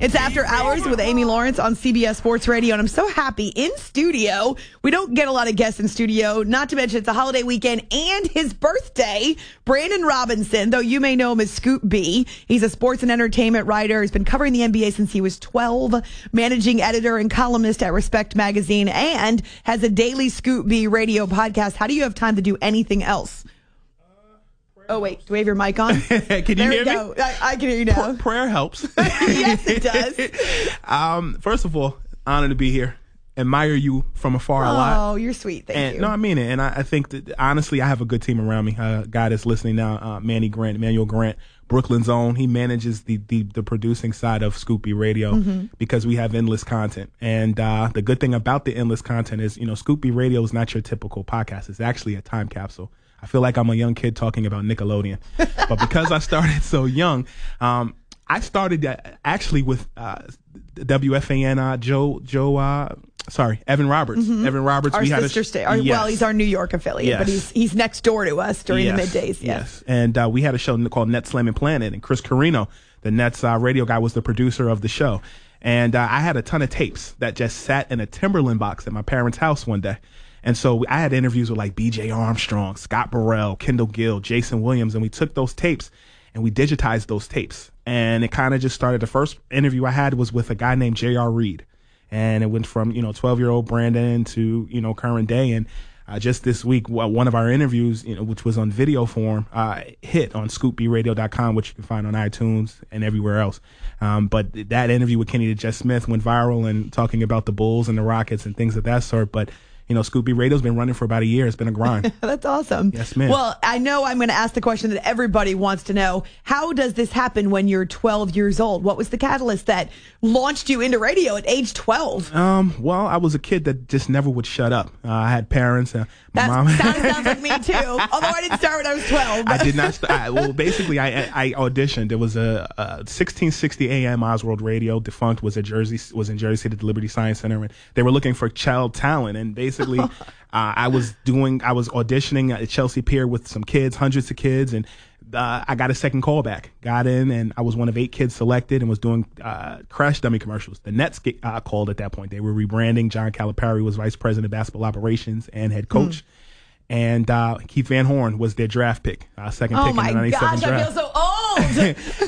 It's After Hours with Amy Lawrence on CBS Sports Radio, and I'm so happy in studio. We don't get a lot of guests in studio, not to mention it's a holiday weekend and his birthday. Brandon Robinson, though you may know him as Scoop B. He's a sports and entertainment writer. He's been covering the NBA since he was 12, managing editor and columnist at Respect Magazine, and has a daily Scoop B radio podcast. How do you have time to do anything else? Oh, wait. Do we have your mic on? Can you hear me? I can hear you now. Prayer helps. Yes, it does. First of all, honored to be here. Admire you from afar a lot. Oh, you're sweet. Thank you. No, I mean it. And I think that, honestly, I have a good team around me. A guy that's listening now, Manny Grant, Emmanuel Grant, Brooklyn's own. He manages the producing side of Scoop B Radio because we have endless content. And the good thing about the endless content is, you know, Scoop B Radio is not your typical podcast. It's actually a time capsule. I feel like I'm a young kid talking about Nickelodeon. But because I started so young, I started actually with WFAN Evan Roberts. Mm-hmm. Evan Roberts. Our sister state. Well, he's our New York affiliate, but he's next door to us during the middays. Yes. And we had a show called Net Slamming Planet, and Chris Carino, the Nets radio guy, was the producer of the show. And I had a ton of tapes that just sat in a Timberland box at my parents' house one day. And so I had interviews with like B.J. Armstrong, Scott Burrell, Kendall Gill, Jason Williams, and we took those tapes and we digitized those tapes. And it kind of just started. The first interview I had was with a guy named J.R. Reed. And it went from, 12-year-old Brandon to, current day. And just this week, one of our interviews, which was on video form, hit on ScoopBRadio.com, which you can find on iTunes and everywhere else. But that interview with Kenny DeJess Smith went viral, and talking about the Bulls and the Rockets and things of that sort. But Scoop B Radio's been running for about a year. It's been a grind. That's awesome. Yes, ma'am. Well, I know I'm going to ask the question that everybody wants to know. How does this happen when you're 12 years old? What was the catalyst that launched you into radio at age 12? Well, I was a kid that just never would shut up. I had parents. My mom. That sounds like me, too. Although I didn't start when I was 12. I did not start. Well, basically, I auditioned. It was a 1660 AM Oswald Radio, defunct, was in Jersey City at the Liberty Science Center. And they were looking for child talent, and basically, I was auditioning at Chelsea Pier with some kids, hundreds of kids, and I got a second call back. Got in, and I was one of 8 kids selected, and was doing Crash Dummy commercials. The Nets called at that point. They were rebranding. John Calipari was vice president of basketball operations and head coach. And Keith Van Horn was their draft pick, second pick in the 1997 draft. Oh my gosh,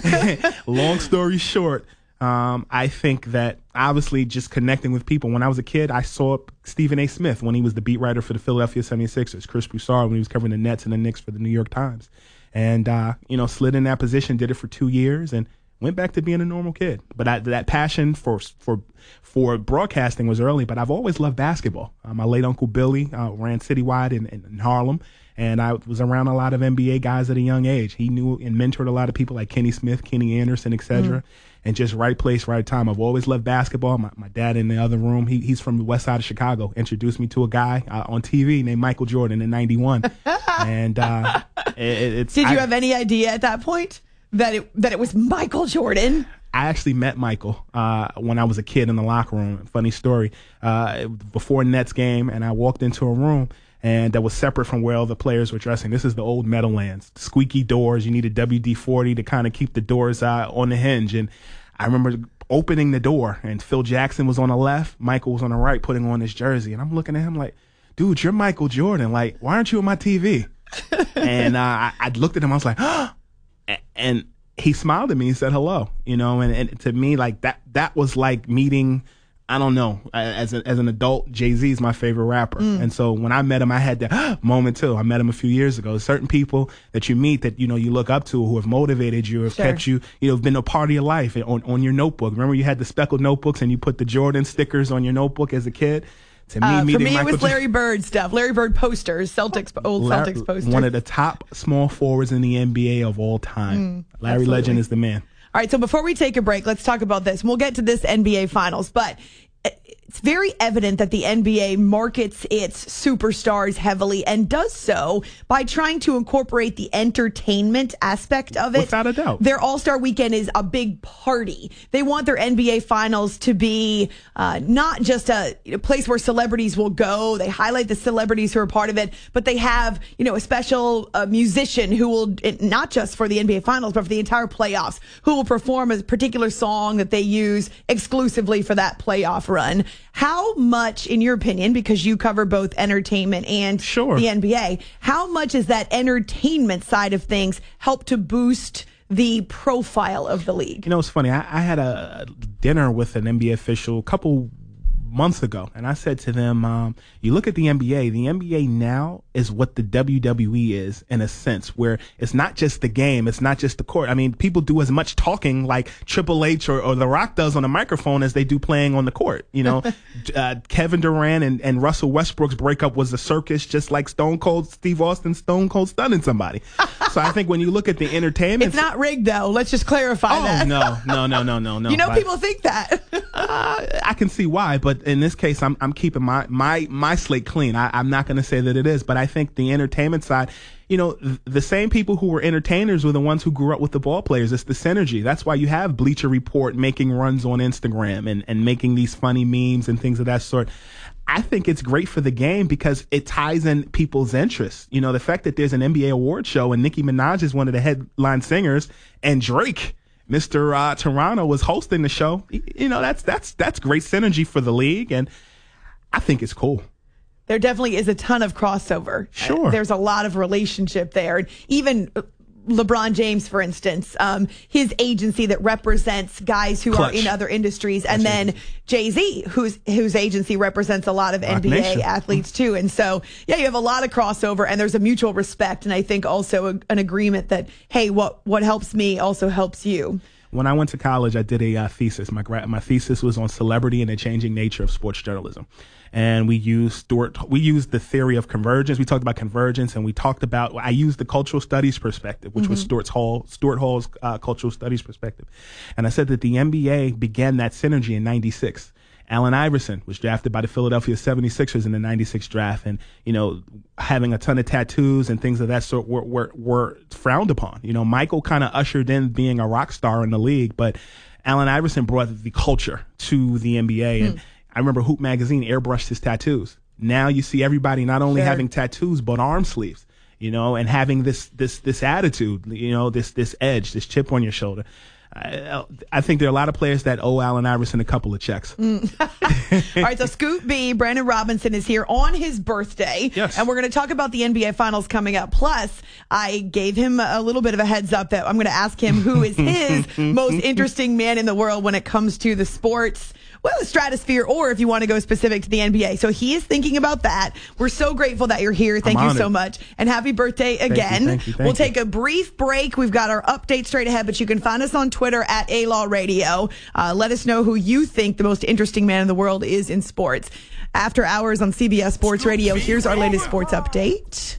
I feel so old! Long story short, I think that obviously just connecting with people. When I was a kid, I saw Stephen A. Smith when he was the beat writer for the Philadelphia 76ers, Chris Broussard when he was covering the Nets and the Knicks for the New York Times. And, slid in that position, did it for 2 years, and went back to being a normal kid. But that passion for broadcasting was early, but I've always loved basketball. My late Uncle Billy ran citywide in Harlem, and I was around a lot of NBA guys at a young age. He knew and mentored a lot of people like Kenny Smith, Kenny Anderson, et cetera. And just right place, right time. I've always loved basketball. My dad in the other room, he's from the west side of Chicago, introduced me to a guy on TV named Michael Jordan in '91. And did you have any idea at that point? that it was Michael Jordan? I actually met Michael when I was a kid in the locker room. Funny story. Before Nets game, and I walked into a room and that was separate from where all the players were dressing. This is the old Meadowlands. Squeaky doors. You need a WD-40 to kind of keep the doors on the hinge. And I remember opening the door, and Phil Jackson was on the left. Michael was on the right putting on his jersey. And I'm looking at him like, dude, you're Michael Jordan. Like, why aren't you on my TV? And I looked at him. I was like, oh! And he smiled at me and said hello, you know, and to me, like that was like meeting, I don't know, as an adult, Jay Z is my favorite rapper. Mm. And so when I met him, I had that moment too. I met him a few years ago. Certain people that you meet that, you know, you look up to, who have motivated you, have kept you, you know, have been a part of your life on your notebook. Remember you had the speckled notebooks and you put the Jordan stickers on your notebook as a kid? To me, for me, it was Larry Bird stuff. Larry Bird posters, Celtics posters. One of the top small forwards in the NBA of all time. Larry absolutely. Legend is the man. All right, so before we take a break, let's talk about this. We'll get to this NBA Finals, but it's very evident that the NBA markets its superstars heavily and does so by trying to incorporate the entertainment aspect of it. Without a doubt. Their All-Star Weekend is a big party. They want their NBA Finals to be not just a place where celebrities will go. They highlight the celebrities who are part of it, but they have, you know, a special musician who will, not just for the NBA Finals, but for the entire playoffs, who will perform a particular song that they use exclusively for that playoff run. How much, in your opinion, because you cover both entertainment and the NBA, how much is that entertainment side of things help to boost the profile of the league? You know, it's funny. I had a dinner with an NBA official a couple months ago, and I said to them, you look at the NBA now is what the WWE is, in a sense, where it's not just the game, it's not just the court. I mean, people do as much talking like Triple H or The Rock does on a microphone as they do playing on the court. You know, Kevin Durant and Russell Westbrook's breakup was a circus, just like Stone Cold Steve Austin, Stone Cold stunning somebody. So I think when you look at the entertainment... It's not rigged, though. Let's just clarify that. Oh, no. You know, people think that. I can see why, but in this case, I'm keeping my slate clean. I'm not going to say that it is, but I think the entertainment side, you know, the same people who were entertainers were the ones who grew up with the ball players. It's the synergy. That's why you have Bleacher Report making runs on Instagram and making these funny memes and things of that sort. I think it's great for the game because it ties in people's interests. You know, the fact that there's an NBA award show and Nicki Minaj is one of the headline singers and Drake, Mr. Toronto, was hosting the show. You know, that's great synergy for the league, and I think it's cool. There definitely is a ton of crossover. Sure. There's a lot of relationship there. And even LeBron James, for instance, his agency that represents guys who Clutch. Are in other industries, and then Jay Z, whose agency represents a lot of Rock NBA Nation. Athletes too. And so, yeah, you have a lot of crossover, and there's a mutual respect, and I think also an agreement that, hey, what helps me also helps you. When I went to college, I did a thesis. My thesis was on celebrity and the changing nature of sports journalism. And we used the theory of convergence. We talked about convergence, and I used the cultural studies perspective, which was Stuart Hall's cultural studies perspective. And I said that the NBA began that synergy in 96. Allen Iverson was drafted by the Philadelphia 76ers in the 96 draft. And, you know, having a ton of tattoos and things of that sort were frowned upon. You know, Michael kind of ushered in being a rock star in the league, but Allen Iverson brought the culture to the NBA. And I remember Hoop Magazine airbrushed his tattoos. Now you see everybody not only having tattoos, but arm sleeves, you know, and having this attitude, you know, this edge, this chip on your shoulder. I think there are a lot of players that owe Allen Iverson a couple of checks. All right, so Scoop B, Brandon Robinson, is here on his birthday. Yes. And we're going to talk about the NBA Finals coming up. Plus, I gave him a little bit of a heads up that I'm going to ask him who is his most interesting man in the world when it comes to the sports, well, the stratosphere, or if you want to go specific to the NBA. So he is thinking about that. We're so grateful that you're here. Thank you so much. And happy birthday again. Thank you. We'll take a brief break. We've got our update straight ahead, but you can find us on Twitter at ALaw Radio. Let us know who you think the most interesting man in the world is in sports. After hours on CBS Sports Radio, here's our latest sports update.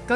Go